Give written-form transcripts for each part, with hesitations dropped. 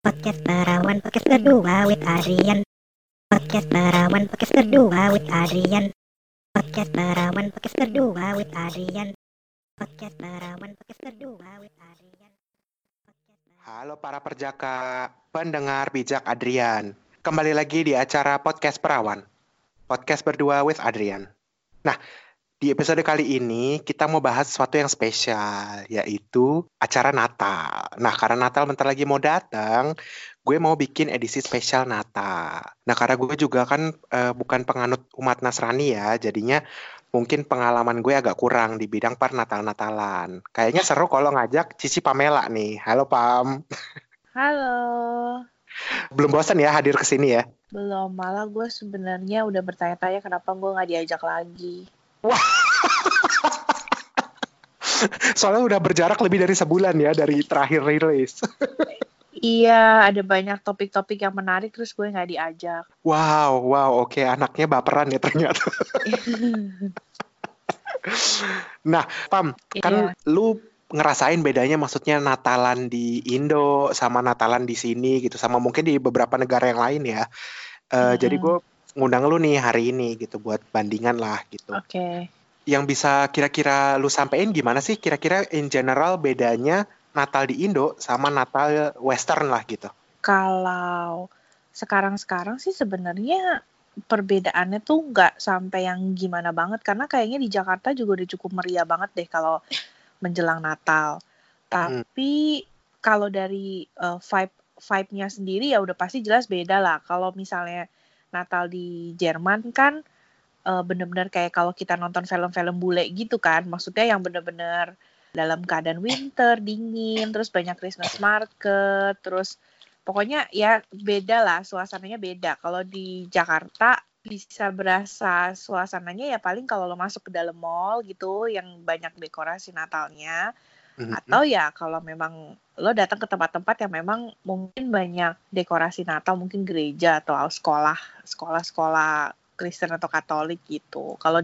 Podcast Barawan, podcast kedua with Adrian. Podcast Barawan, podcast kedua with Adrian. Podcast Barawan, podcast kedua with Adrian. Podcast Barawan, podcast kedua with Adrian. Halo para perjaka, pendengar bijak Adrian. Kembali lagi di acara Podcast Perawan, podcast berdua with Adrian. Nah, di episode kali ini kita mau bahas sesuatu yang spesial, yaitu acara Natal. Nah, karena Natal bentar lagi mau datang, gue mau bikin edisi spesial Natal. Nah, karena gue juga kan bukan penganut umat Nasrani ya, jadinya mungkin pengalaman gue agak kurang di bidang pernatal-natalan. Kayaknya seru kalau ngajak Cici Pamela nih. Halo, Pam. Halo. Belum bosan ya hadir kesini ya? Belum, malah gue sebenarnya udah bertanya-tanya kenapa gue gak diajak lagi. Wah, soalnya udah berjarak lebih dari sebulan ya dari terakhir rilis. Iya, ada banyak topik-topik yang menarik terus gue nggak diajak. Wow, oke, anaknya baperan ya ternyata. Nah, Pam, kan lu ngerasain bedanya maksudnya Natalan di Indo sama Natalan di sini gitu, sama mungkin di beberapa negara yang lain ya. Jadi gue ngundang lu nih hari ini gitu buat bandingan lah gitu. Oke. Okay. Yang bisa kira-kira lu sampein gimana sih kira-kira in general bedanya Natal di Indo sama Natal Western lah gitu. Kalau sekarang sih sebenarnya perbedaannya tuh nggak sampai yang gimana banget karena kayaknya di Jakarta juga udah cukup meriah banget deh kalau menjelang Natal. Tapi kalau dari vibe-nya sendiri ya udah pasti jelas beda lah. Kalau misalnya Natal di Jerman kan benar-benar kayak kalau kita nonton film-film bule gitu kan, maksudnya yang benar-benar dalam keadaan winter, dingin, terus banyak Christmas market, terus pokoknya ya beda lah, suasananya beda. Kalau di Jakarta bisa berasa suasananya ya paling kalau lo masuk ke dalam mall gitu yang banyak dekorasi Natalnya. Atau ya kalau memang lo datang ke tempat-tempat yang memang mungkin banyak dekorasi Natal, mungkin gereja atau sekolah Kristen atau Katolik gitu. Kalau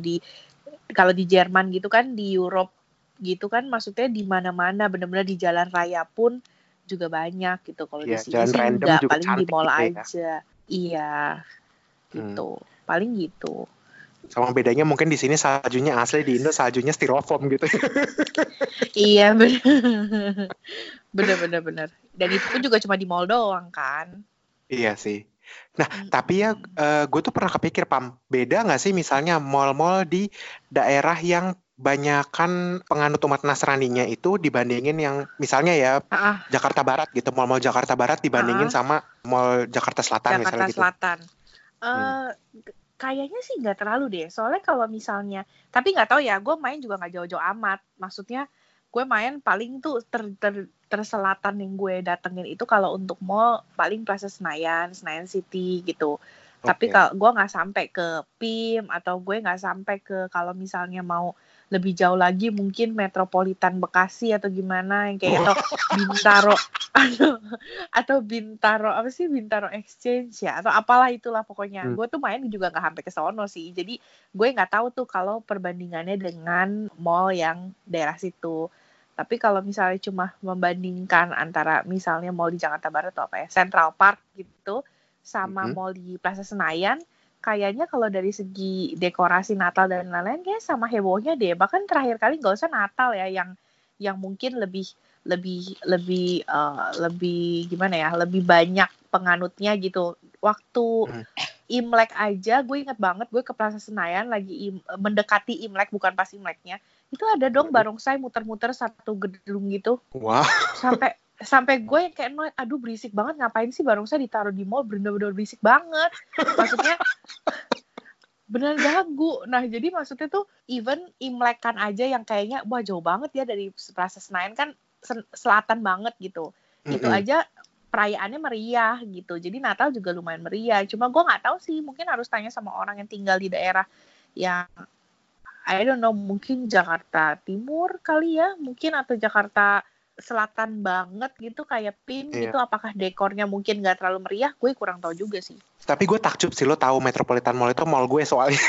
di Jerman gitu kan, di Europe gitu kan, maksudnya di mana-mana, benar-benar di jalan raya pun juga banyak gitu. Kalau di sini sih enggak, paling di mall gitu aja. Ya. Iya. Gitu. Paling gitu. Sama bedanya mungkin di sini saljunya asli, di Indo saljunya styrofoam gitu. Iya, benar. Dan itu pun juga cuma di mall doang kan. Iya sih. Nah, tapi ya gue tuh pernah kepikir, Pam, beda nggak sih misalnya mall-mall di daerah yang banyakan penganut umat Nasraninya itu dibandingin yang misalnya ya Jakarta Barat gitu, mall-mall Jakarta Barat dibandingin sama mall Jakarta Selatan misalnya gitu. Jakarta Selatan. Kayaknya sih nggak terlalu deh, soalnya kalau misalnya, tapi nggak tahu ya, gue main juga nggak jauh-jauh amat, maksudnya gue main paling tuh terselatan yang gue datengin itu kalau untuk mall paling Plaza Senayan, Senayan City gitu. Okay. Tapi kalau gue nggak sampai ke PIM atau gue nggak sampai ke, kalau misalnya mau lebih jauh lagi mungkin Metropolitan Bekasi atau gimana yang kayak atau Bintaro atau Bintaro apa sih, Bintaro Exchange ya atau apalah itulah pokoknya. Gue tuh main juga nggak sampai ke sono sih, jadi gue nggak tahu tuh kalau perbandingannya dengan mall yang daerah situ. Tapi kalau misalnya cuma membandingkan antara misalnya mall di Jakarta Barat atau apa ya, Central Park gitu, sama mall di Plaza Senayan, kayaknya kalau dari segi dekorasi Natal dan lain-lain kayak sama hebohnya deh. Bahkan terakhir kali nggak usah Natal ya, yang mungkin lebih gimana ya, lebih banyak penganutnya gitu. Waktu Imlek aja gue inget banget, gue ke Plaza Senayan lagi mendekati Imlek, bukan pas Imleknya, itu ada dong barongsai muter-muter satu gedung gitu. Wah. Sampai gue yang kayak, aduh berisik banget, ngapain sih barongsai ditaruh di mall, bener-bener berisik banget, maksudnya bener ganggu. Nah jadi maksudnya tuh even Imlekan aja yang kayaknya wah jauh banget ya dari Plaza Senayan kan selatan banget gitu, itu aja perayaannya meriah gitu. Jadi Natal juga lumayan meriah, cuma gue nggak tahu sih, mungkin harus tanya sama orang yang tinggal di daerah yang I don't know, mungkin Jakarta Timur kali ya mungkin, atau Jakarta Selatan banget gitu kayak PIN gitu, apakah dekornya mungkin nggak terlalu meriah, gue kurang tahu juga sih. Tapi gue takjub sih lo tahu Metropolitan Mall itu mall gue soalnya.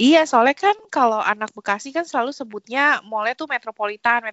Iya, soalnya kan kalau anak Bekasi kan selalu sebutnya mallnya tuh Metropolitan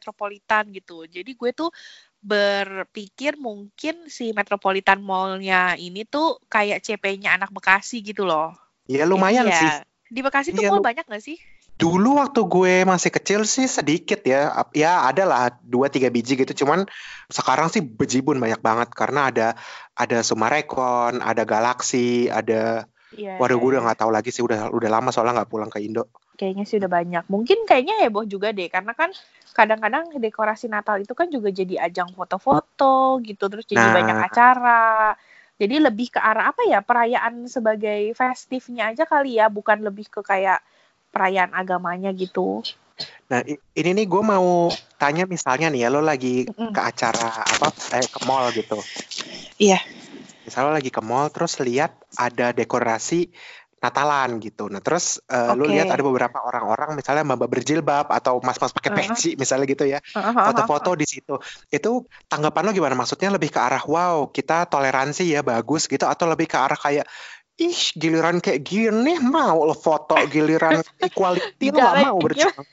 gitu. Jadi gue tuh berpikir mungkin si Metropolitan mallnya ini tuh kayak CP-nya anak Bekasi gitu loh. Iya, lumayan sih. Di Bekasi tuh mall banyak nggak sih? Dulu waktu gue masih kecil sih sedikit ya. Ya ada lah 2-3 biji gitu. Cuman sekarang sih bejibun banyak banget. Karena ada Sumarecon, ada Galaxy, ada... Yeah. Waduh, gue udah gak tahu lagi sih, udah lama soalnya gak pulang ke Indo. Kayaknya sih udah banyak. Mungkin kayaknya heboh juga deh, karena kan kadang-kadang dekorasi Natal itu kan juga jadi ajang foto-foto gitu. Terus jadi banyak acara. Jadi lebih ke arah apa ya, perayaan sebagai festifnya aja kali ya, bukan lebih ke kayak perayaan agamanya gitu. Nah ini nih gue mau tanya, misalnya nih ya, lo lagi ke acara ke mall gitu. Iya. Misalnya lagi ke mall terus lihat ada dekorasi Natalan gitu. Nah terus lu lihat ada beberapa orang-orang, misalnya mbak berjilbab atau mas-mas pakai peci misalnya gitu ya, foto-foto di situ. Itu tanggapan lu gimana? Maksudnya lebih ke arah wow kita toleransi ya, bagus gitu, atau lebih ke arah kayak ih giliran kayak gini mau lo foto, giliran equality lo gak mau berjilbab.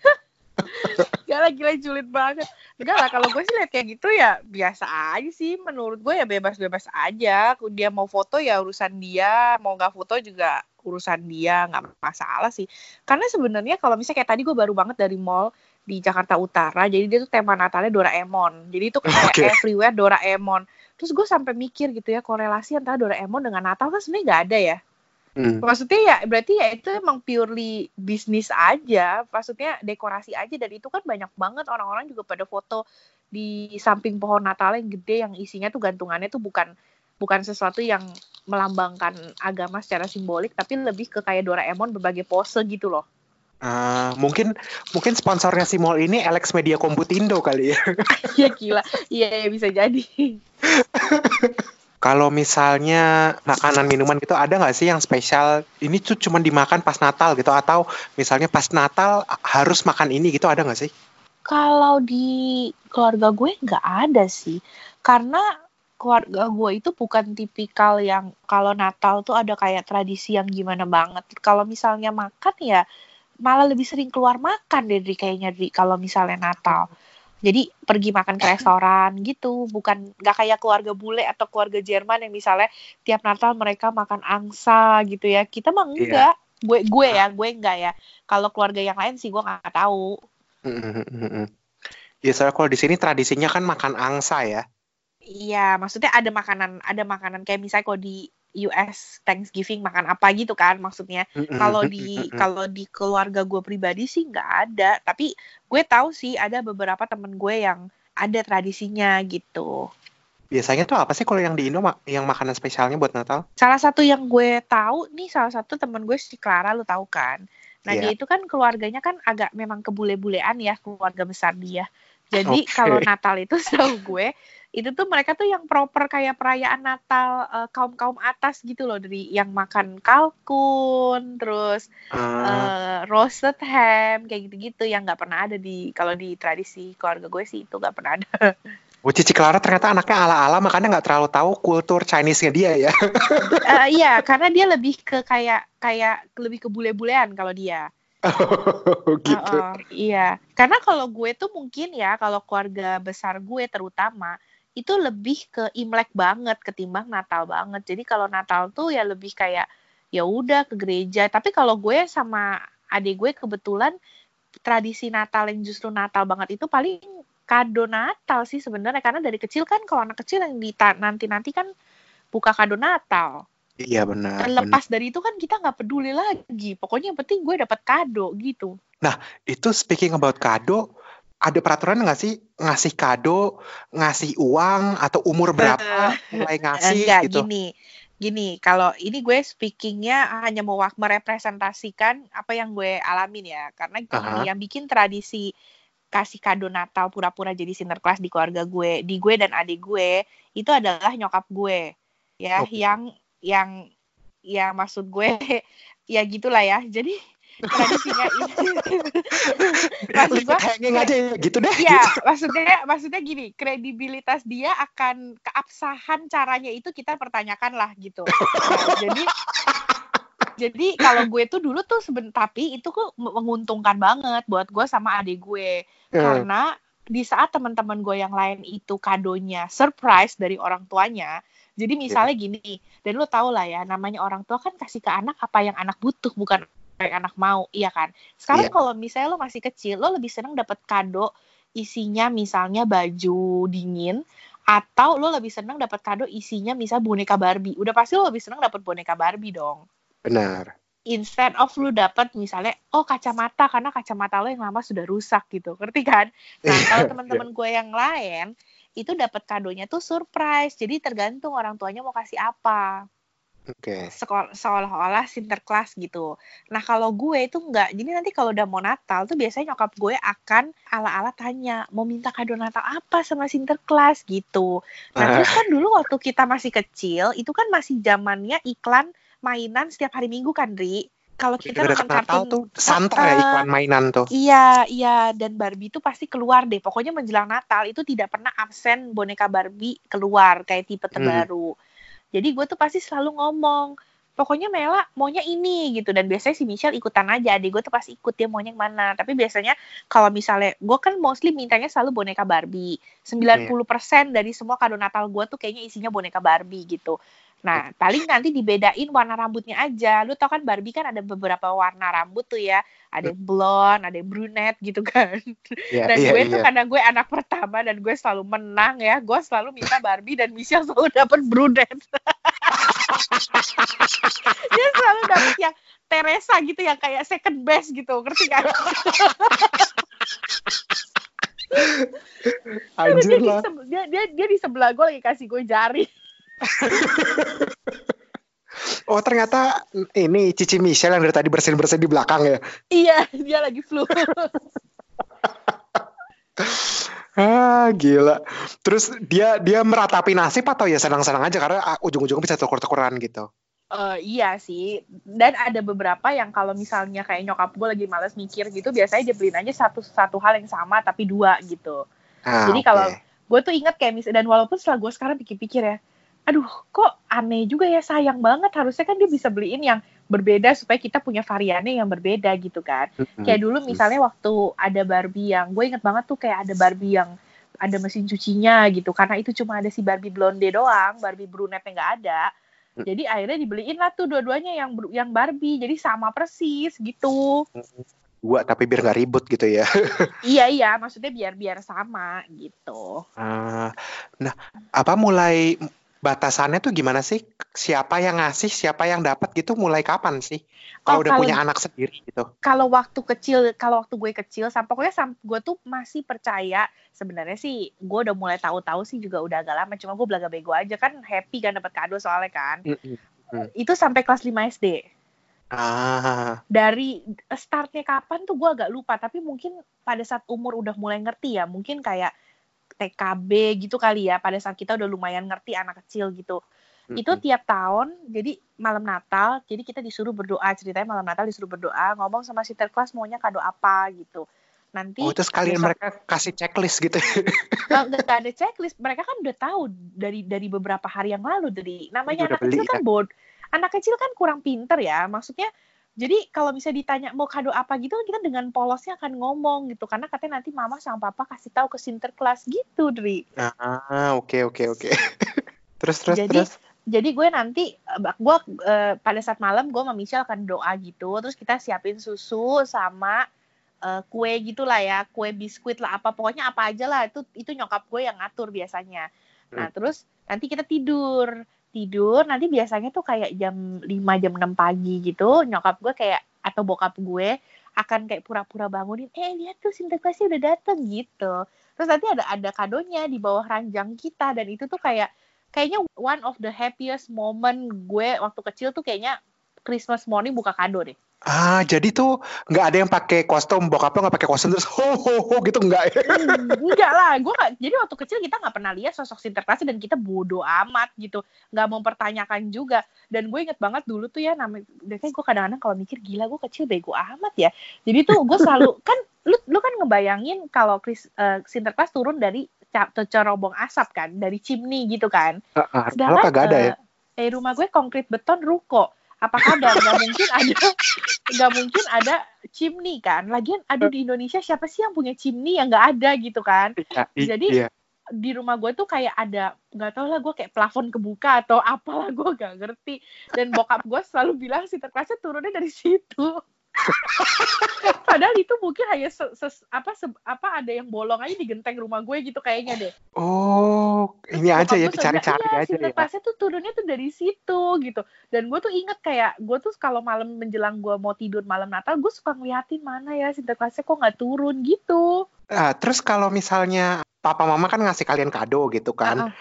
Gak lah, gila julid banget. Enggak lah, kalau gue sih lihat kayak gitu ya biasa aja sih. Menurut gue ya bebas-bebas aja. Dia mau foto ya urusan dia, mau gak foto juga urusan dia, gak masalah sih. Karena sebenarnya kalau misalnya kayak tadi gue baru banget dari mall di Jakarta Utara, jadi dia tuh tema Natalnya Doraemon. Jadi itu kayak everywhere Doraemon. Terus gue sampai mikir gitu ya, korelasi antara Doraemon dengan Natal kan sebenarnya gak ada ya. Maksudnya ya berarti ya itu emang purely bisnis aja, maksudnya dekorasi aja, dan itu kan banyak banget orang-orang juga pada foto di samping pohon Natal yang gede yang isinya tuh gantungannya tuh bukan sesuatu yang melambangkan agama secara simbolik, tapi lebih ke kayak Doraemon berbagai pose gitu loh. Mungkin sponsornya si mall ini Alex Media Komputindo kali ya. Ya gila, iya bisa jadi. Kalau misalnya makanan minuman gitu, ada nggak sih yang spesial? Ini tuh cuma dimakan pas Natal gitu, atau misalnya pas Natal harus makan ini gitu, ada nggak sih? Kalau di keluarga gue nggak ada sih, karena keluarga gue itu bukan tipikal yang kalau Natal tuh ada kayak tradisi yang gimana banget. Kalau misalnya makan ya malah lebih sering keluar makan deh kayaknya kalau misalnya Natal. Jadi pergi makan ke restoran gitu, bukan nggak kayak keluarga bule atau keluarga Jerman yang misalnya tiap Natal mereka makan angsa gitu ya. Kita mah enggak, gue enggak ya. Kalau keluarga yang lain sih gue nggak tahu. Ya soalnya kalau di sini tradisinya kan makan angsa ya. Iya, maksudnya ada makanan kayak misalnya kalau di US Thanksgiving makan apa gitu kan maksudnya. Kalau di keluarga gue pribadi sih nggak ada, tapi gue tahu sih ada beberapa temen gue yang ada tradisinya gitu. Biasanya tuh apa sih kalau yang di Indo yang makanan spesialnya buat Natal? Salah satu yang gue tahu nih, salah satu temen gue si Clara, lu tahu kan. Nah dia itu kan keluarganya kan agak memang kebule-bulean ya, keluarga besar dia. Jadi kalau Natal itu setahu gue itu tuh mereka tuh yang proper kayak perayaan Natal kaum-kaum atas gitu loh, dari yang makan kalkun, terus roasted ham kayak gitu-gitu yang nggak pernah ada kalau di tradisi keluarga gue sih itu nggak pernah ada. Cici Clara ternyata anaknya ala-ala, makanya nggak terlalu tahu kultur Chinese-nya dia ya. Iya, karena dia lebih ke kayak lebih ke bule-bulean kalau dia. Gitu. Iya, karena kalau gue tuh mungkin ya, kalau keluarga besar gue terutama itu lebih ke Imlek banget ketimbang Natal banget. Jadi kalau Natal tuh ya lebih kayak ya udah ke gereja. Tapi kalau gue sama adik gue kebetulan tradisi Natal yang justru Natal banget itu paling kado Natal sih sebenarnya, karena dari kecil kan kalau anak kecil yang nanti kan buka kado Natal. Iya benar. Terlepas dari itu kan kita nggak peduli lagi. Pokoknya yang penting gue dapat kado gitu. Nah itu speaking about kado, ada peraturan nggak sih ngasih kado, ngasih uang, atau umur berapa mulai ngasih gitu? Gini, kalau ini gue speakingnya hanya mau merepresentasikan apa yang gue alamin ya, karena yang bikin tradisi kasih kado Natal pura-pura jadi Sinterklas di keluarga gue, di gue dan adik gue itu adalah nyokap gue ya, yang ya maksud gue ya gitulah ya. Jadi tradisinya ini maksud gue hanging aja gitu deh ya gitu. maksudnya gini, kredibilitas dia akan keabsahan caranya itu kita pertanyakan lah gitu. Nah, jadi Jadi kalau gue tuh dulu tuh tapi itu tuh menguntungkan banget buat gue sama adik gue. Karena di saat teman-teman gue yang lain itu kadonya surprise dari orang tuanya. Jadi misalnya gini, dan lo tau lah ya, namanya orang tua kan kasih ke anak apa yang anak butuh, bukan apa yang anak mau, iya kan? Sekarang kalau misalnya lo masih kecil, lo lebih seneng dapet kado isinya misalnya baju dingin, atau lo lebih seneng dapet kado isinya misalnya boneka Barbie. Udah pasti lo lebih seneng dapet boneka Barbie dong. Benar. Instead of lu dapet misalnya, oh kacamata, karena kacamata lo yang lama sudah rusak gitu, ngerti kan? Nah kalau teman-teman gue yang lain, itu dapat kadonya tuh surprise. Jadi tergantung orang tuanya mau kasih apa. Oke. Seolah-olah Sinterklas gitu. Nah kalau gue itu enggak. Jadi nanti kalau udah mau Natal tuh biasanya nyokap gue akan ala-ala tanya, mau minta kado Natal apa sama Sinterklas gitu. Nah terus kan dulu waktu kita masih kecil, itu kan masih zamannya iklan mainan setiap hari Minggu kan, Ri. Kalau kita nonton kartun tuh santer ya iklan mainan tuh. Iya, iya, dan Barbie tuh pasti keluar deh. Pokoknya menjelang Natal itu tidak pernah absen boneka Barbie keluar kayak tipe terbaru. Jadi gue tuh pasti selalu ngomong, pokoknya Mela maunya ini gitu, dan biasanya si Michelle ikutan aja. Adik gue tuh pasti ikut dia maunya yang mana. Tapi biasanya kalau misalnya gue kan mostly mintanya selalu boneka Barbie. 90% dari semua kado Natal gue tuh kayaknya isinya boneka Barbie gitu. Nah, paling nanti dibedain warna rambutnya aja. Lu tau kan Barbie kan ada beberapa warna rambut tuh ya. Ada yang blonde, ada yang brunette gitu kan. Yeah, dan gue tuh karena gue anak pertama dan gue selalu menang ya. Gue selalu minta Barbie dan Michelle selalu dapet brunette. Dia selalu dapet yang Teresa gitu, yang kayak second best gitu. Ngerti kan? Anjir lah. Dia di sebelah gue lagi kasih gue jari. Oh ternyata ini Cici Michelle yang dari tadi bersin-bersin di belakang ya. Iya, dia lagi flu. Ah gila. Terus dia meratapi nasib atau ya senang-senang aja karena ujung-ujungnya bisa tuker-tukeran gitu. Iya sih. Dan ada beberapa yang kalau misalnya kayak nyokap gue lagi malas mikir gitu, biasanya dia beliin aja satu hal yang sama tapi dua gitu. Jadi kalau gue tuh ingat kayak dan walaupun setelah gue sekarang pikir-pikir ya, aduh kok aneh juga ya, sayang banget, harusnya kan dia bisa beliin yang berbeda supaya kita punya variannya yang berbeda gitu kan. Kayak dulu misalnya waktu ada Barbie yang, gue inget banget tuh kayak ada Barbie yang ada mesin cucinya gitu, karena itu cuma ada si Barbie blonde doang, Barbie brunette gak ada. Jadi akhirnya dibeliin lah tuh dua-duanya yang Barbie, jadi sama persis gitu. Dua tapi biar gak ribut gitu ya. Iya maksudnya biar sama gitu. Nah apa mulai batasannya tuh gimana sih? Siapa yang ngasih, siapa yang dapat gitu mulai kapan sih? Kalau udah punya anak sendiri gitu. Kalau waktu gue kecil, pokoknya gue tuh masih percaya. Sebenarnya sih gue udah mulai tahu-tahu sih juga udah agak lama. Cuma gue belaga bego aja kan, happy kan dapat kado soalnya kan. Itu sampai kelas 5 SD. Dari startnya kapan tuh gue agak lupa. Tapi mungkin pada saat umur udah mulai ngerti ya. Mungkin kayak TKB gitu kali ya, pada saat kita udah lumayan ngerti anak kecil gitu. Itu tiap tahun, jadi malam Natal, jadi kita disuruh berdoa, ceritanya malam Natal disuruh berdoa, ngomong sama Sinterklas maunya kado apa gitu. Nanti itu sekalian mereka kasih checklist gitu. Gak ada checklist, mereka kan udah tahu dari beberapa hari yang lalu. Jadi namanya anak kecil kan anak kecil kan kurang pinter ya, maksudnya. Jadi kalau misalnya ditanya mau kado apa gitu, kita dengan polosnya akan ngomong gitu. Karena katanya nanti mama sama papa kasih tahu ke Sinterklas gitu, Dri. Oke. Terus. Jadi gue nanti pada saat malam gue sama Michelle akan doa gitu. Terus kita siapin susu sama kue gitulah ya. Kue biskuit lah apa. Pokoknya apa aja lah. Itu nyokap gue yang ngatur biasanya. Nah terus nanti kita tidur, nanti biasanya tuh kayak jam 5, jam 6 pagi gitu, nyokap gue kayak, atau bokap gue, akan kayak pura-pura bangunin, lihat tuh Sinterklasnya udah dateng gitu. Terus nanti ada kadonya di bawah ranjang kita, dan itu tuh kayaknya one of the happiest moment gue waktu kecil tuh kayaknya Christmas morning buka kado deh. Jadi tuh nggak ada yang pakai kostum, bokap lo nggak pakai kostum terus ho gitu nggak? Enggak lah, gue nggak. Jadi waktu kecil kita nggak pernah lihat sosok Sinterklas dan kita bodoh amat gitu, nggak mempertanyakan juga. Dan gue inget banget dulu tuh ya, biasanya gue kadang-kadang kalau mikir gila gue kecil bego amat ya. Jadi tuh gue selalu kan, lu kan ngebayangin kalau Sinterklas turun dari cerobong asap kan, dari chimney gitu kan? Kalau kagak ada ya? Rumah gue konkrit beton ruko. Apakah ada? Nggak mungkin ada chimney kan. Lagian aduh di Indonesia siapa sih yang punya chimney yang nggak ada gitu kan. Jadi di rumah gue tuh kayak ada, nggak tau lah gue kayak plafon kebuka atau apalah, gue nggak ngerti. Dan bokap gue selalu bilang Sinterklasnya turunnya dari situ. Padahal itu mungkin hanya ada yang bolong aja di genteng rumah gue gitu kayaknya deh. Oh, ini aja ya dicari-cari aja ya. Sinterklasnya tuh turunnya tuh dari situ gitu. Dan gue tuh inget kayak gue tuh kalau malam menjelang gue mau tidur malam Natal, gue suka ngeliatin mana ya Sinterklasnya kok nggak turun gitu. Terus kalau misalnya papa mama kan ngasih kalian kado gitu kan.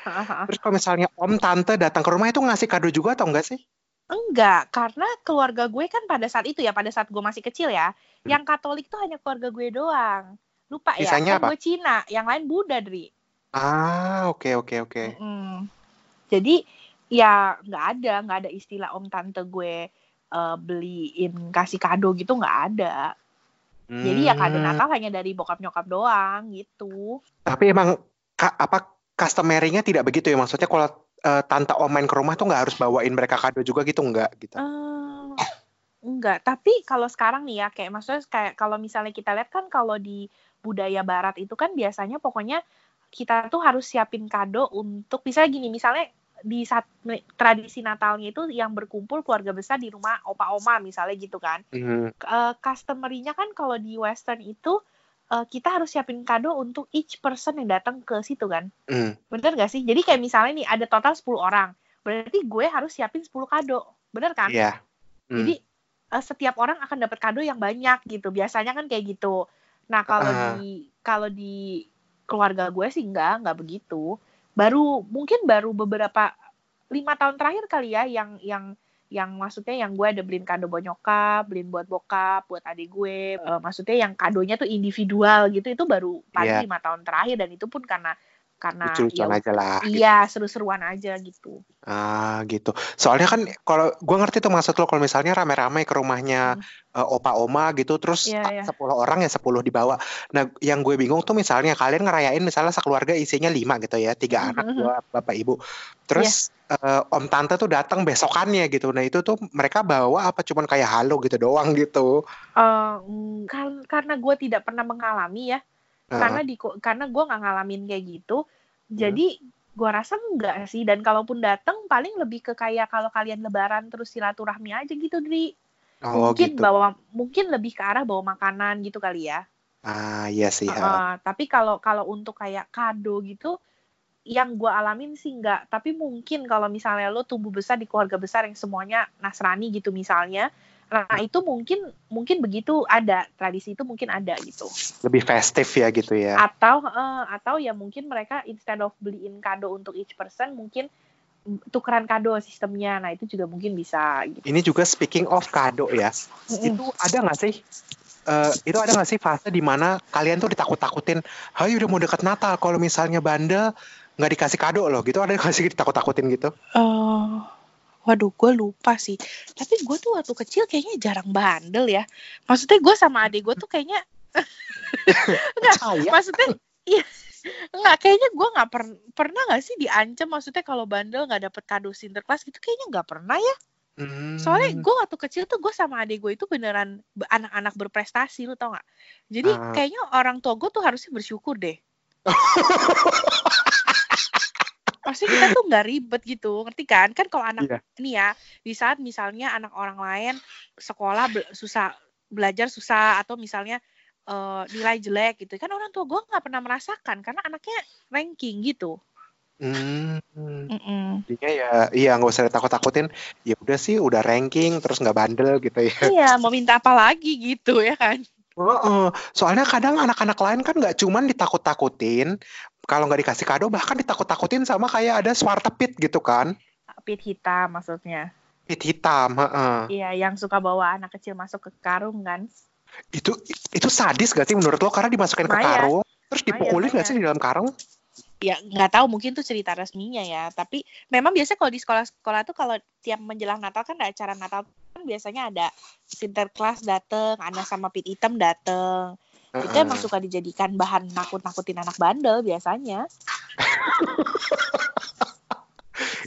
Terus kalau misalnya om tante datang ke rumah itu ngasih kado juga atau enggak sih? Enggak, karena keluarga gue kan pada saat itu ya, pada saat gue masih kecil ya, yang Katolik tuh hanya keluarga gue doang. Lupa ya, kan gue Cina, yang lain Buddha, Dri. Oke. Jadi ya nggak ada istilah om tante gue beliin kasih kado gitu, nggak ada. Jadi ya kado Natal hanya dari bokap nyokap doang gitu. Tapi emang customary-nya tidak begitu ya, maksudnya kalau tante om main ke rumah tuh nggak harus bawain mereka kado juga gitu, nggak gitu? Nggak, tapi kalau sekarang nih ya kayak maksudnya kayak kalau misalnya kita lihat kan kalau di budaya barat itu kan biasanya pokoknya kita tuh harus siapin kado untuk misalnya di saat tradisi Natalnya itu yang berkumpul keluarga besar di rumah opa-oma misalnya gitu kan. Customary-nya kan kalau di Western itu kita harus siapin kado untuk each person yang datang ke situ kan. Bener gak sih? Jadi kayak misalnya nih ada total 10 orang, berarti gue harus siapin 10 kado, bener kan? Iya. Yeah. Jadi setiap orang akan dapat kado yang banyak gitu, biasanya kan kayak gitu. Nah kalau di keluarga gue sih nggak begitu. Baru beberapa 5 tahun terakhir kali ya yang maksudnya yang gue ada beliin kado buat nyokap, beliin buat bokap, buat adik gue, maksudnya yang kadonya tuh individual gitu, itu baru paling 5 tahun terakhir, dan itu pun karena lucu-lucuan ya, aja lah. Iya, gitu. Seru-seruan aja gitu. Gitu. Soalnya kan kalau gue ngerti tuh maksud lo, kalau misalnya rame-rame ke rumahnya opa oma gitu, terus 10 orang ya 10 dibawa. Nah, yang gue bingung tuh misalnya kalian ngerayain misalnya sekeluarga isinya 5 gitu ya, 3 anak, 2 bapak ibu. Terus om tante tuh datang besokannya gitu. Nah, itu tuh mereka bawa apa cuman kayak halo gitu doang gitu. Karena gue tidak pernah mengalami ya. Karena gue nggak ngalamin kayak gitu, jadi gue rasa enggak sih. Dan kalaupun datang paling lebih ke kayak kalau kalian lebaran terus silaturahmi aja gitu, Dri. Mungkin lebih ke arah bawa makanan gitu kali ya. Iya sih. Tapi kalau untuk kayak kado gitu, yang gue alamin sih enggak. Tapi mungkin kalau misalnya lo tumbuh besar di keluarga besar yang semuanya Nasrani gitu misalnya. Nah itu mungkin begitu ada, tradisi itu mungkin ada gitu. Lebih festive ya gitu ya. Atau ya mungkin mereka instead of beliin kado untuk each person mungkin tukeran kado sistemnya. Nah itu juga mungkin bisa gitu. Ini juga speaking of kado ya. Itu ada gak sih? Itu ada gak sih fase dimana kalian tuh ditakut-takutin, hayu udah mau deket Natal, kalau misalnya bandel gak dikasih kado loh gitu. Ada gak sih ditakut-takutin gitu? Waduh, gue lupa sih. Tapi gue tuh waktu kecil kayaknya jarang bandel ya. Maksudnya gue sama adik gue tuh kayaknya... kayaknya gue gak pernah gak sih diancam. Maksudnya kalau bandel gak dapet kado Sinterklas gitu, kayaknya gak pernah ya. Soalnya gue waktu kecil tuh gue sama adik gue itu beneran anak-anak berprestasi, lu tau gak? Jadi kayaknya orang tua gue tuh harusnya bersyukur deh. Maksudnya kita tuh nggak ribet gitu, ngerti kan? Kan kalau anak ini ya, di saat misalnya anak orang lain sekolah susah, belajar susah, atau misalnya nilai jelek gitu, kan orang tua gue nggak pernah merasakan karena anaknya ranking gitu. Intinya ya nggak usah ditakut-takutin. Ya udah sih, udah ranking terus nggak bandel gitu ya. Iya, mau minta apa lagi gitu ya kan? Soalnya kadang anak-anak lain kan nggak cuman ditakut-takutin. Kalau nggak dikasih kado, bahkan ditakut-takutin sama kayak ada Swarta Pit gitu kan. Pit hitam maksudnya. Pit hitam, Iya, yang suka bawa anak kecil masuk ke karung kan. Itu sadis gak sih menurut lo? Karena dimasukin ke karung, terus dipukulin gak sih di dalam karung? Ya, nggak tahu, mungkin tuh cerita resminya ya. Tapi memang biasanya kalau di sekolah-sekolah tuh kalau tiap menjelang Natal kan ada acara Natal. Kan biasanya ada Sinterklas dateng, anak sama Pit Hitam dateng. Itu emang suka dijadikan bahan nakut-nakutin anak bandel biasanya.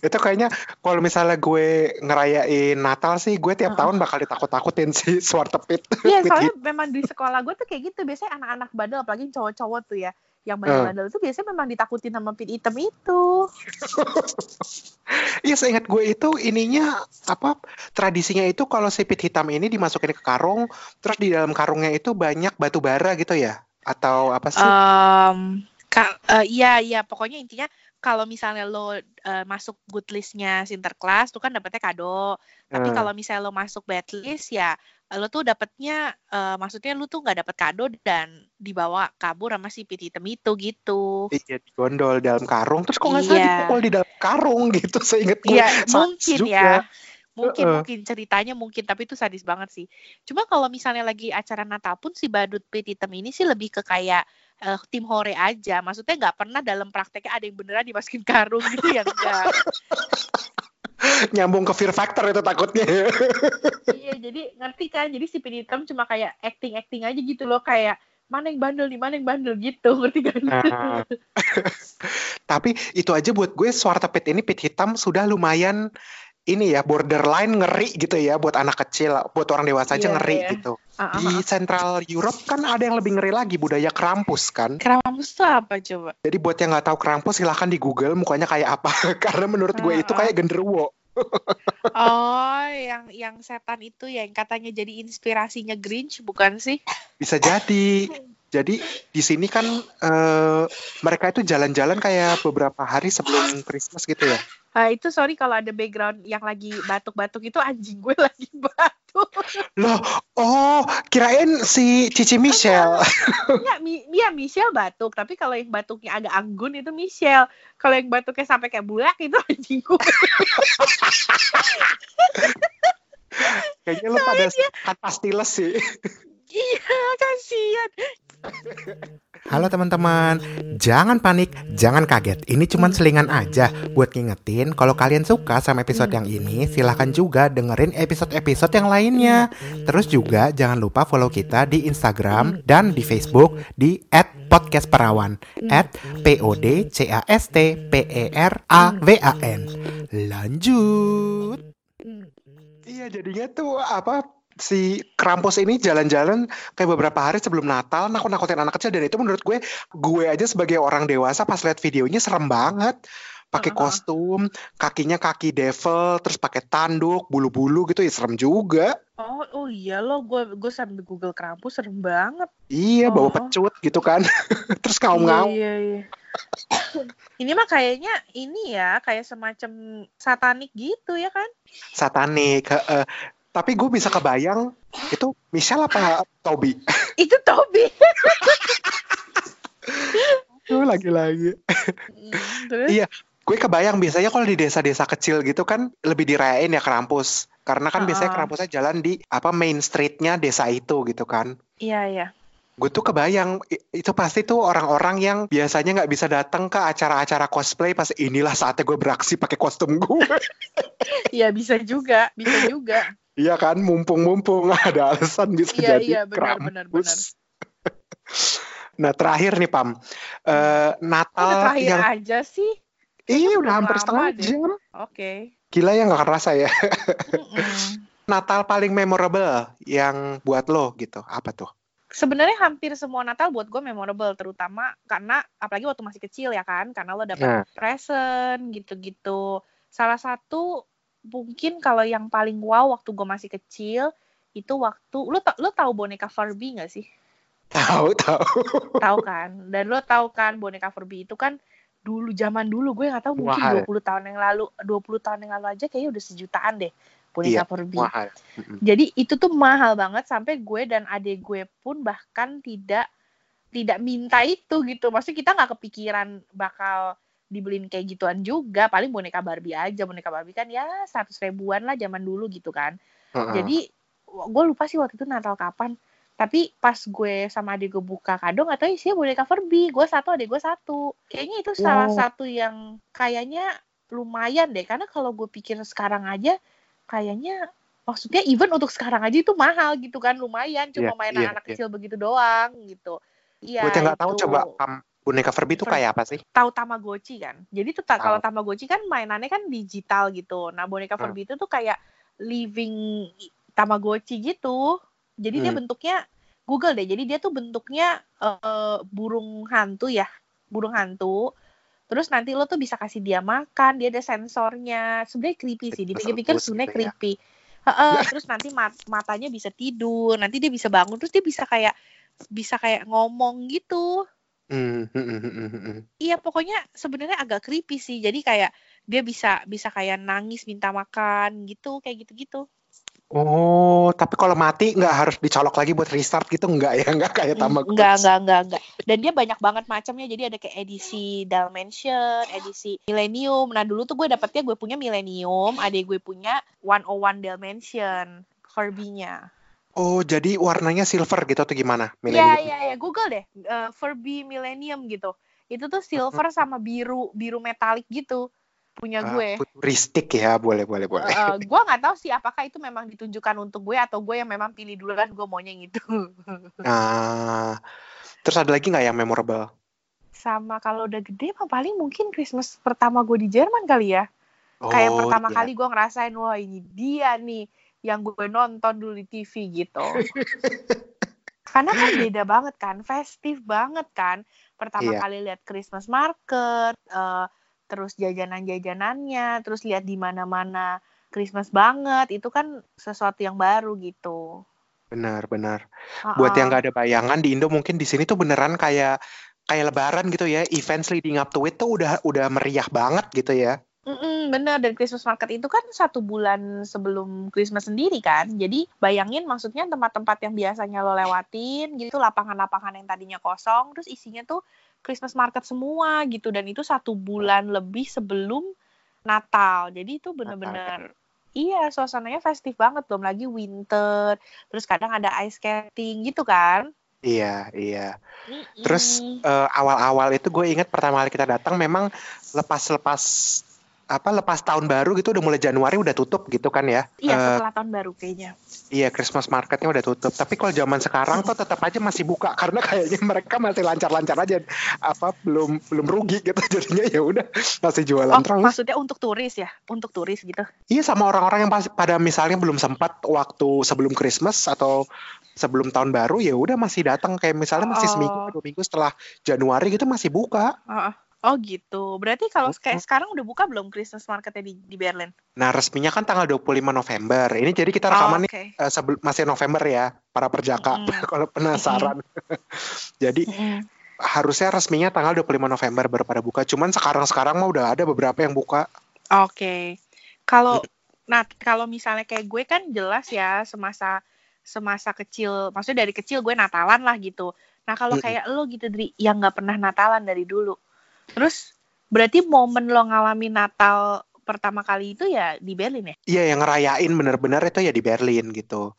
Itu kayaknya kalau misalnya gue ngerayain Natal sih, gue tiap tahun bakal ditakut-takutin sih Swartepit. Iya, soalnya memang di sekolah gue tuh kayak gitu. Biasanya anak-anak bandel, apalagi cowok-cowok tuh ya, yang bandel-bandel tuh biasanya memang ditakutin sama Pit Hitam itu. Iya, seingat gue itu ininya apa, tradisinya itu kalau si Pit Hitam ini dimasukin ke karung, terus di dalam karungnya itu banyak batu bara gitu ya, atau apa sih? Iya pokoknya intinya kalau misalnya lo masuk good listnya Sinterklas tuh kan dapetnya kado. Tapi kalau misalnya lo masuk bad list ya lo tuh dapetnya maksudnya lo tuh nggak dapet kado dan dibawa kabur sama si Pit Hitam itu gitu. Iya, digondol dalam karung terus kok nggak salah dipukul di dalam karung gitu, seinget gue. Iya, mungkin juga. Mungkin ceritanya mungkin, tapi itu sadis banget sih. Cuma kalau misalnya lagi acara Natal pun si badut Pit Hitam ini sih lebih ke kayak tim hore aja. Maksudnya nggak pernah dalam prakteknya ada yang beneran dimasukin karung gitu ya, enggak. Nyambung ke fear factor itu takutnya. Iya, jadi ngerti kan. Jadi si Pit Hitam cuma kayak acting-acting aja gitu loh, kayak mana yang bandel nih, mana yang bandel gitu, ngerti kan? Tapi itu aja buat gue Swartepit ini, Pit Hitam sudah lumayan ini ya, borderline ngeri gitu ya buat anak kecil, buat orang dewasa aja ngeri gitu. Di Central Europe kan ada yang lebih ngeri lagi, budaya Krampus kan. Krampus tuh apa coba? Jadi buat yang nggak tahu Krampus silahkan di Google mukanya kayak apa. Karena menurut gue itu kayak genderuwo. yang setan itu ya, yang katanya jadi inspirasinya Grinch, bukan sih? Bisa jadi. Jadi di sini kan mereka itu jalan-jalan kayak beberapa hari sebelum Christmas gitu ya. Itu sorry kalau ada background yang lagi batuk-batuk, itu anjing gue lagi batuk. Loh, kirain si Cici Michelle. Iya, Michelle batuk, tapi kalau yang batuknya agak anggun itu Michelle. Kalau yang batuknya sampai kayak bulak itu anjing gue. Kayaknya lu pada kan pastiles sih. Iya, kasihan. Halo teman-teman, jangan panik, jangan kaget. Ini cuman selingan aja buat ngingetin kalau kalian suka sama episode yang ini, silahkan juga dengerin episode-episode yang lainnya. Terus juga jangan lupa follow kita di Instagram dan di Facebook di @podcastperawan @PODCASTPERAWAN. Lanjut. Iya, jadinya tuh apa? Si Krampus ini jalan-jalan kayak beberapa hari sebelum Natal, nakut-nakutin anak kecil. Dan itu menurut gue aja sebagai orang dewasa pas lihat videonya serem banget. Pakai kostum, kakinya kaki devil, terus pakai tanduk, bulu-bulu gitu, ya serem juga. Oh iya loh, gue sambil Google Krampus serem banget. Iya, bawa pecut gitu kan. Terus ngaum-ngaum. Iya. Ini mah kayaknya ini ya, kayak semacam satanik gitu ya kan? Satanik, tapi gue bisa kebayang itu Michelle apa Toby? Itu Toby. Tuh lagi-lagi. Iya, gue kebayang biasanya kalau di desa-desa kecil gitu kan lebih dirayain ya Krampus. Karena kan biasanya Krampusnya jalan di apa main streetnya desa itu gitu kan. Iya. Gue tuh kebayang itu pasti tuh orang-orang yang biasanya nggak bisa datang ke acara-acara cosplay, pas inilah saatnya gue beraksi pakai kostum gue. Iya, bisa juga. Iya kan, mumpung-mumpung ada alasan bisa jadi benar. Nah, terakhir nih Pam, Natal terakhir yang aja sih. Iya, udah hampir setengah jam. Oke. Gila ya, nggak kerasa ya. Natal paling memorable yang buat lo gitu, apa tuh? Sebenarnya hampir semua Natal buat gue memorable, terutama karena apalagi waktu masih kecil ya kan, karena lo dapet present gitu-gitu. Salah satu mungkin kalau yang paling wow waktu gue masih kecil itu waktu lo tahu boneka Furby nggak sih? Tahu kan? Dan lo tahu kan boneka Furby itu kan dulu zaman dulu gue nggak tahu, mungkin 20 tahun yang lalu aja kayaknya udah sejutaan deh. Boneka Furby. Jadi itu tuh mahal banget sampai gue dan adik gue pun bahkan tidak minta itu gitu. Maksudnya kita nggak kepikiran bakal dibeliin kayak gituan juga. Paling boneka Barbie aja. Boneka Barbie kan ya 100 ribuan lah zaman dulu gitu kan. Jadi gue lupa sih waktu itu Natal kapan. Tapi pas gue sama adik gue buka kado nggak tahu isinya boneka Furby. Gue satu, adik gue satu. Kayaknya itu salah satu yang kayaknya lumayan deh. Karena kalau gue pikir sekarang aja, kayaknya maksudnya even untuk sekarang aja itu mahal gitu kan, lumayan cuma mainan anak kecil begitu doang gitu. Iya. Buat yang nggak tahu coba Boneka Furby itu kayak apa sih? Tahu Tamagotchi kan? Jadi tuh kalau Tamagotchi kan mainannya kan digital gitu. Nah, boneka Furby itu tuh kayak living Tamagotchi gitu. Jadi dia bentuknya Google deh. Jadi dia tuh bentuknya burung hantu ya. Burung hantu. Terus nanti lo tuh bisa kasih dia makan, dia ada sensornya. Sebenarnya creepy sih, dipikir-pikir sebenarnya creepy. Terus nanti matanya bisa tidur, nanti dia bisa bangun, terus dia bisa kayak ngomong gitu. Iya, pokoknya sebenarnya agak creepy sih. Jadi kayak dia bisa kayak nangis minta makan gitu, kayak gitu-gitu. Oh, tapi kalau mati nggak harus dicolok lagi buat restart gitu, nggak ya? Nggak kayak Tamagotchi. Nggak. Dan dia banyak banget macamnya. Jadi ada kayak edisi Dal Mansion, edisi Millennium. Nah dulu tuh gue dapetnya, gue punya Millennium, adik gue punya 101 Dal Mansion Furby-nya. Oh, jadi warnanya silver gitu atau gimana? Iya. Google deh, Furby Millennium gitu. Itu tuh silver sama biru metalik gitu. Punya gue. Futuristik ya, boleh. Gue nggak tahu sih apakah itu memang ditunjukkan untuk gue atau gue yang memang pilih dulu kan, gue maunya gitu. Nah, terus ada lagi nggak yang memorable? Sama kalau udah gede mah paling mungkin Christmas pertama gue di Jerman kali ya. Oh, kayak pertama kali gue ngerasain, wah ini dia nih yang gue nonton dulu di TV gitu. Karena kan beda banget kan, festive banget kan. Pertama kali lihat Christmas market. Terus jajanan-jajanannya, terus lihat di mana-mana Christmas banget, itu kan sesuatu yang baru gitu. Benar. Buat yang nggak ada bayangan di Indo, mungkin di sini tuh beneran kayak Lebaran gitu ya, events leading up to it tuh udah meriah banget gitu ya. Bener, dan Christmas market itu kan 1 bulan sebelum Christmas sendiri kan. Jadi bayangin, maksudnya tempat-tempat yang biasanya lo lewatin gitu, lapangan-lapangan yang tadinya kosong, terus isinya tuh Christmas market semua gitu, dan itu 1 bulan lebih sebelum Natal. Jadi itu bener-bener iya, suasananya festive banget, belum lagi winter, terus kadang ada ice skating gitu kan. Iya. Terus awal-awal itu gue ingat pertama kali kita datang memang lepas tahun baru gitu, udah mulai Januari udah tutup gitu kan ya. Iya, setelah tahun baru kayaknya. Iya, Christmas marketnya udah tutup. Tapi kalau zaman sekarang tuh tetap aja masih buka, karena kayaknya mereka masih lancar-lancar aja, belum rugi gitu, jadinya ya udah masih jualan terus. Maksudnya untuk turis ya, untuk turis gitu. Iya, sama orang-orang yang pada misalnya belum sempat waktu sebelum Christmas atau sebelum tahun baru, ya udah masih datang, kayak misalnya masih seminggu 2 minggu setelah Januari gitu masih buka. Oh gitu, berarti kalau kayak sekarang udah buka belum Christmas marketnya di Berlin? Nah resminya kan tanggal 25 November, ini jadi kita rekaman nih masih November ya, para perjaka kalau penasaran. Jadi harusnya resminya tanggal 25 November baru pada buka, cuman sekarang mah udah ada beberapa yang buka. Oke. Kalau misalnya kayak gue kan jelas ya, semasa kecil, maksudnya dari kecil gue Natalan lah gitu. Nah kalau kayak lo gitu Dri, yang nggak pernah Natalan dari dulu. Terus berarti momen lo ngalamin Natal pertama kali itu ya di Berlin ya? Iya, yang ngerayain bener-bener itu ya di Berlin gitu.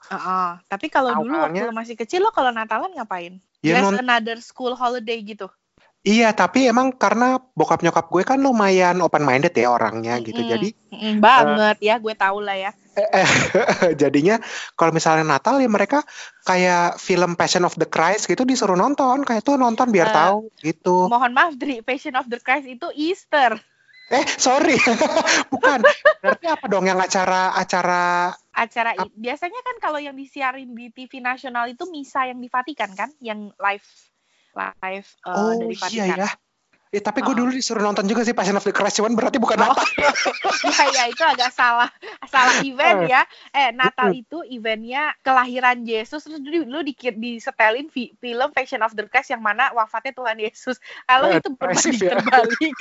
Tapi kalau dulu waktu lo masih kecil, lo kalau Natalan ngapain? Ya, another school holiday gitu? Iya, tapi emang karena bokap nyokap gue kan lumayan open-minded ya orangnya gitu. Jadi banget ya, gue tau lah ya. Jadinya kalau misalnya Natal ya mereka kayak film Passion of the Christ gitu disuruh nonton, kayak tuh nonton biar tahu gitu. Mohon maaf Dri, Passion of the Christ itu Easter. Sorry. Bukan. Berarti apa dong yang acara biasanya kan kalau yang disiarin di TV nasional itu misa yang di Vatikan kan, yang live dari Vatikan. Iya ya. Tapi gue dulu disuruh nonton juga sih Passion of the Christ, cuman berarti bukan Natal. Iya, itu agak salah event ya. Natal itu eventnya kelahiran Yesus, terus dulu disetelin film Passion of the Christ yang mana wafatnya Tuhan Yesus. Kalau itu berbanding terbalik.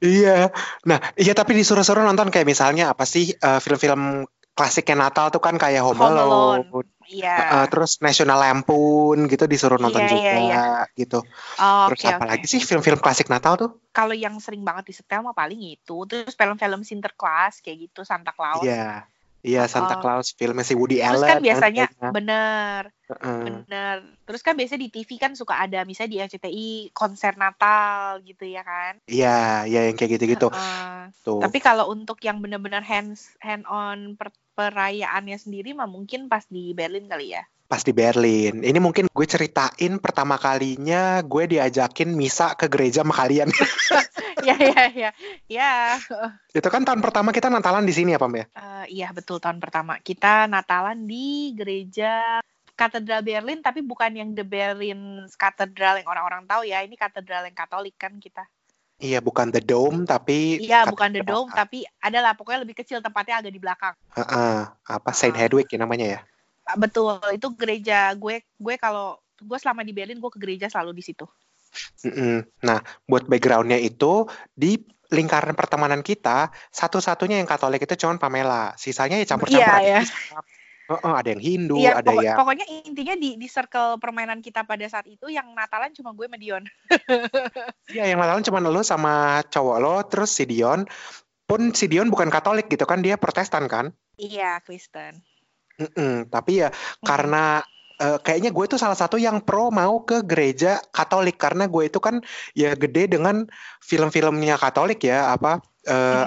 Iya. Nah, iya, tapi disuruh-suruh nonton kayak misalnya apa sih film-film klasiknya Natal tuh kan kayak Home Alone, terus National Lampoon gitu disuruh nonton gitu. Terus apalagi sih film-film klasik Natal tuh? Kalau yang sering banget disetel mah paling itu, terus film-film Sinterklas kayak gitu, Santa Claus. Iya, Santa Claus, filmnya si Woody Allen. Terus kan biasanya bener. Terus kan biasanya di TV kan suka ada, misalnya di RCTI konser Natal gitu ya kan? Iya yang kayak gitu-gitu. Tapi kalau untuk yang bener-bener hand on perayaannya sendiri mah mungkin pas di Berlin kali ya. pas di Berlin. Ini mungkin gue ceritain pertama kalinya gue diajakin misa ke gereja sama kalian. Ya. Itu kan tahun pertama kita Natalan di sini ya, Pam ya? Iya, betul, tahun pertama. Kita Natalan di gereja Katedral Berlin, tapi bukan yang The Berlin Katedral yang orang-orang tahu ya. Ini katedral yang Katolik kan kita. Iya, bukan The Dome, tapi... Iya, bukan The Dome, tapi adalah pokoknya lebih kecil, tempatnya agak di belakang. Apa, Saint Hedwig ya namanya ya? Betul, itu gereja gue kalau... Gue selama di Berlin, gue ke gereja selalu di situ. Nah, buat backgroundnya itu, di lingkaran pertemanan kita, satu-satunya yang Katolik itu cuma Pamela. Sisanya ya campur-campur. Iya, ya. Ada yang Hindu, ya, ada yang... Pokoknya intinya di circle permainan kita pada saat itu, yang Natalan cuma gue sama Dion. Iya, yang Natalan cuma lo sama cowok lo, terus si Dion. Pun si Dion bukan Katolik gitu kan, dia Protestan kan? Iya, Kristen. Tapi ya, karena... kayaknya gue itu salah satu yang pro mau ke gereja Katolik, karena gue itu kan ya gede dengan film-filmnya Katolik ya, apa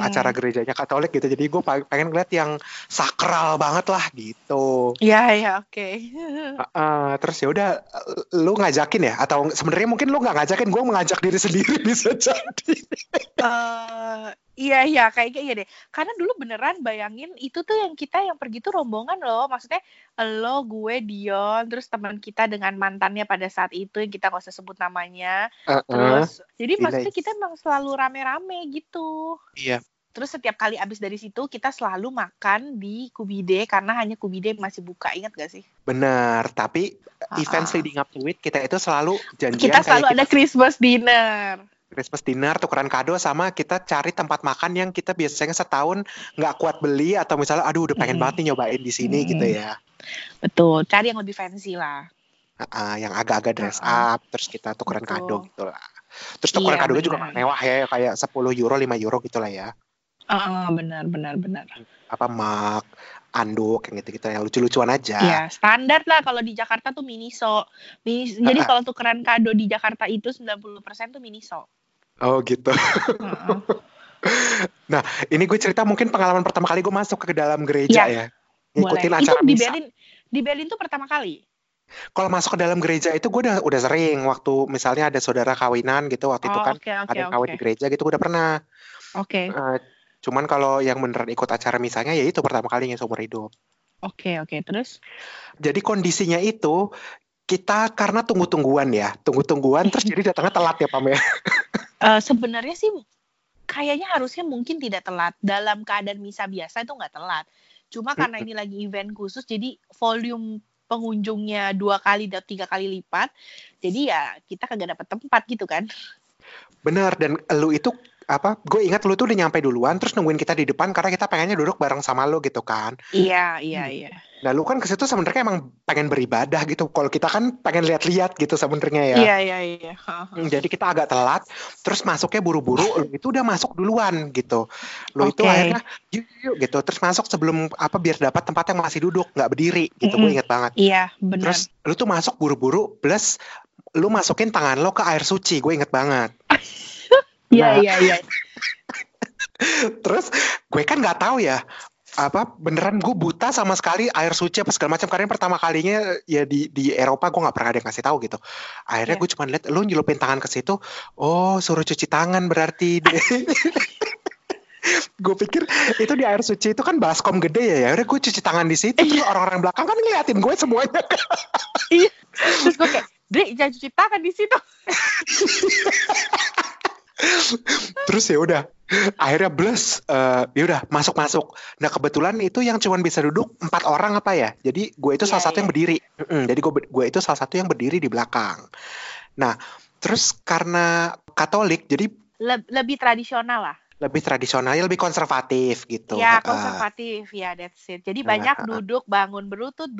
acara gerejanya Katolik gitu. Jadi gue pengen ngeliat yang sakral banget lah gitu. Iya, oke. Terus ya udah, lu ngajakin ya, atau sebenarnya mungkin lu nggak ngajakin, gue mengajak diri sendiri bisa jadi. Iya, kayaknya iya deh. Karena dulu beneran bayangin itu tuh yang kita yang pergi tuh rombongan loh. Maksudnya lo, gue, Dion, terus teman kita dengan mantannya pada saat itu yang kita gak usah sebut namanya. Terus jadi maksudnya kita emang selalu rame-rame gitu. Iya. Terus setiap kali abis dari situ kita selalu makan di Kubide, karena hanya Kubide masih buka, ingat gak sih? Benar, tapi events leading up to it kita itu selalu janjian. Kita selalu ada Christmas dinner, tukeran kado, sama kita cari tempat makan yang kita biasanya setahun nggak kuat beli, atau misalnya aduh udah pengen banget nih nyobain di sini gitu ya. Betul, cari yang lebih fancy lah. Yang agak-agak dress up, terus kita tukeran kado gitu lah. Terus tukeran kadonya juga mewah ya, kayak 10 euro, 5 euro gitu lah ya. Benar. Apa mak, anduk, yang gitu-gitu, yang lucu-lucuan aja. Iya, standar lah kalau di Jakarta tuh Miniso. Jadi kalau tukeran kado di Jakarta itu 90% tuh Miniso. Oh gitu. Nah, ini gue cerita mungkin pengalaman pertama kali gue masuk ke dalam gereja ya. Ngikutin acara itu di misa. Di Berlin tuh pertama kali. Kalau masuk ke dalam gereja itu gue udah sering, waktu misalnya ada saudara kawinan gitu, waktu itu kan ada kawin di gereja gitu, gue udah pernah. Oke. Cuman kalau yang beneran ikut acara misalnya ya itu pertama kalinya seumur hidup. Oke, terus? Jadi kondisinya itu kita karena tunggu-tungguan terus jadi datangnya telat ya, Pam ya. Sebenarnya sih kayaknya harusnya mungkin tidak telat. Dalam keadaan misa biasa itu nggak telat. Cuma karena ini lagi event khusus, jadi volume pengunjungnya 2 kali dan 3 kali lipat. Jadi ya kita kagak dapat tempat gitu kan. Benar, dan lu itu gue ingat lu tuh udah nyampe duluan, terus nungguin kita di depan karena kita pengennya duduk bareng sama lu gitu kan. Iya. Nah lu kan ke situ sebenarnya emang pengen beribadah gitu, kalau kita kan pengen lihat-lihat gitu sebenarnya ya. Iya. Jadi kita agak telat, terus masuknya buru-buru, lu itu udah masuk duluan gitu. Lu itu akhirnya yuk gitu, terus masuk sebelum biar dapat tempat yang masih duduk, nggak berdiri gitu. Gue ingat banget. Iya, benar. Terus lu tuh masuk buru-buru, plus lu masukin tangan lo ke air suci, gue inget banget. Iya. Terus gue kan nggak tahu ya beneran gue buta sama sekali air suci apa segala macam, karena pertama kalinya ya di Eropa gue nggak pernah ada yang ngasih tahu gitu. Akhirnya gue cuma lihat lu nyelupin tangan ke situ, suruh cuci tangan berarti. Gue pikir itu di air suci itu kan baskom gede ya. Udah gue cuci tangan di situ, terus orang-orang belakang kan ngeliatin gue semuanya. Iya. Terus gue kayak, Dri jangan cuci tangan di situ. Terus ya udah, akhirnya bless, ya udah masuk. Nah kebetulan itu yang cuman bisa duduk 4 orang Jadi gue itu salah satu yang berdiri. Jadi gue itu salah satu yang berdiri di belakang. Nah terus karena Katolik jadi lebih tradisional lah. Lebih tradisionalnya, lebih konservatif gitu. Ya konservatif, ya that's it. Jadi banyak duduk bangun berlutut,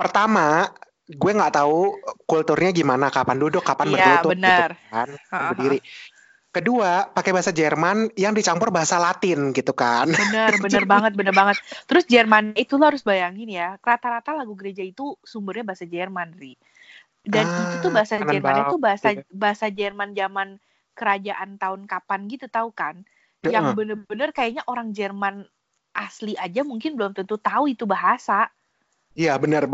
Pertama gue nggak tahu kulturnya gimana, kapan duduk, kapan berlutut, bener. Gitu kan, berdiri. Kedua, pakai bahasa Jerman yang dicampur bahasa Latin gitu kan. Bener banget. Terus Jerman itu lo harus bayangin ya, rata-rata lagu gereja itu sumbernya bahasa Jerman, Ri. Dan itu tuh bahasa Jermannya tuh bahasa Jerman zaman kerajaan tahun kapan gitu, tahu kan? Yang bener-bener kayaknya orang Jerman asli aja mungkin belum tentu tahu itu bahasa. Iya, benar.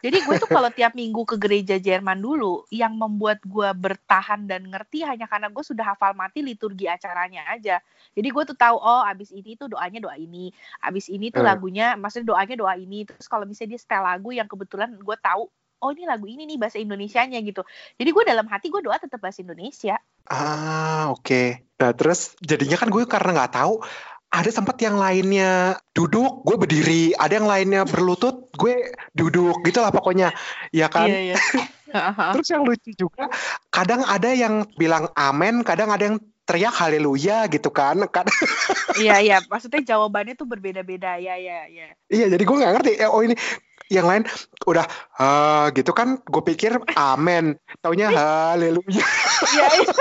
Jadi gue tuh kalau tiap minggu ke gereja Jerman dulu, yang membuat gue bertahan dan ngerti hanya karena gue sudah hafal mati liturgi acaranya aja. Jadi gue tuh tahu, oh abis ini tuh doanya doa ini, abis ini tuh lagunya, maksudnya doanya doa ini. Terus kalau misalnya dia setel lagu yang kebetulan gue tahu, oh ini lagu ini nih bahasa Indonesianya gitu. Jadi gue dalam hati gue doa tetap bahasa Indonesia. Ah, oke. Okay. Nah terus jadinya kan gue karena nggak tahu. Ada sempat yang lainnya duduk, gue berdiri. Ada yang lainnya berlutut, gue duduk. Gitulah pokoknya, ya kan? Iya, iya. Terus yang lucu juga, kadang ada yang bilang amen, kadang ada yang teriak haleluya gitu kan? Iya, iya. Maksudnya jawabannya tuh berbeda-beda, ya, ya, ya. Iya, jadi gue nggak ngerti. Oh ini, yang lain udah gitu kan? Gue pikir amen, taunya haleluya. Iya, iya.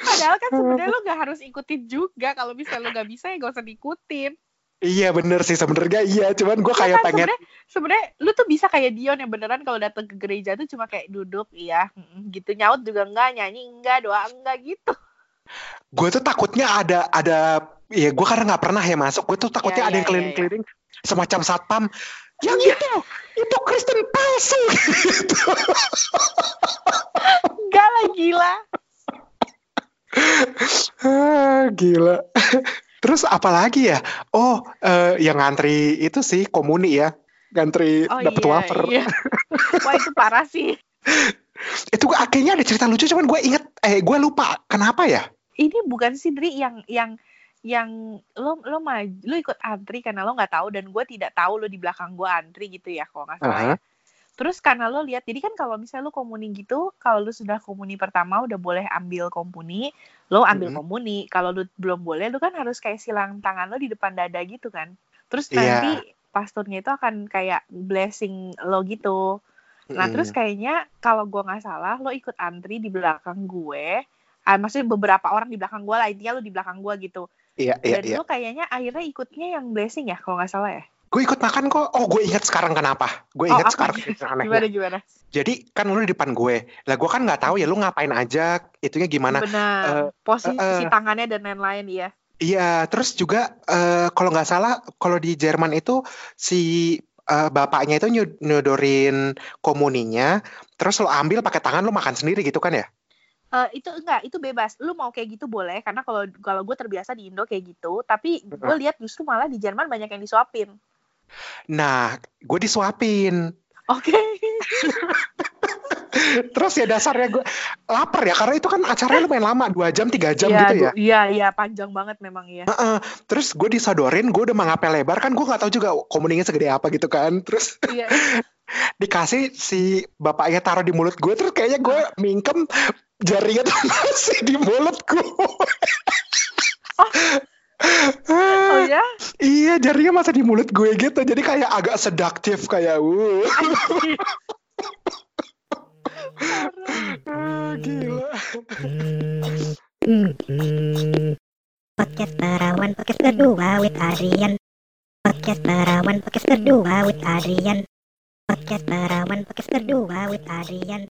Padahal kan sebenarnya lo gak harus ikutin juga. Kalau misalnya lo gak bisa ya gak usah diikutin. Iya bener sih sebenarnya. Iya cuman gue kayak pengen sebenarnya lo tuh bisa kayak Dion yang beneran kalau datang ke gereja tuh cuma kayak duduk. Iya gitu, nyaut juga enggak, nyanyi enggak, doa enggak gitu. Gue tuh takutnya ada ya gue karena gak pernah ya masuk, gue tuh takutnya ada yang keliling-keliling semacam satpam. Yang itu Kristen palsu gitu. Enggak lah, gila. Gila. Terus apalagi ya? Oh, yang ngantri itu sih komuni ya, ngantri dapet wafer. Iya. Wah itu parah sih. Itu akhirnya ada cerita lucu, cuman gue inget, gue lupa kenapa ya? Ini bukan sih Dri yang lo ikut antri karena lo nggak tahu dan gue tidak tahu lo di belakang gue antri gitu ya kalau nggak salah. Terus karena lo lihat, jadi kan kalau misalnya lo komuni gitu, kalau lo sudah komuni pertama udah boleh ambil komuni, lo ambil komuni. Kalau lo belum boleh, lo kan harus kayak silang tangan lo di depan dada gitu kan. Terus nanti pastornya itu akan kayak blessing lo gitu. Nah terus kayaknya kalau gue nggak salah, lo ikut antri di belakang gue. Maksudnya beberapa orang di belakang gue lah, intinya lo di belakang gue gitu. Dan lo kayaknya akhirnya ikutnya yang blessing ya, kalau nggak salah ya. Gue ikut makan kok. Oh, gue ingat sekarang kenapa. Gue ingat sekarang. Gimana? Jadi kan lu di depan gue. Lah gue kan nggak tahu ya lu ngapain aja. Itunya gimana? Benar. Posisi tangannya dan lain-lain ya. Iya. Terus juga kalau nggak salah, kalau di Jerman itu si bapaknya itu nyodorin komuninya. Terus lu ambil pakai tangan, lu makan sendiri gitu kan ya? Itu enggak, itu bebas. Lu mau kayak gitu boleh, karena kalau gue terbiasa di Indo kayak gitu. Tapi gue lihat justru malah di Jerman banyak yang disuapin. Nah, gue disuapin. Oke. Okay. Terus ya dasarnya gue lapar ya, karena itu kan acaranya lumayan lama, 2 jam, 3 jam ya, gitu ya. Iya, panjang banget memang ya. Terus gue disodorin, gue udah mengapa lebar kan, gue gak tahu juga komuninya segede apa gitu kan. Terus dikasih si bapaknya taruh di mulut gue, terus kayaknya gue mingkem jarinya tuh masih di mulut gue. Oh ya? Iya, jarinya masih di mulut gue gitu. Jadi kayak agak seduktif kayak Gila. Podcast Barawan Podcast Kedua with Adrian.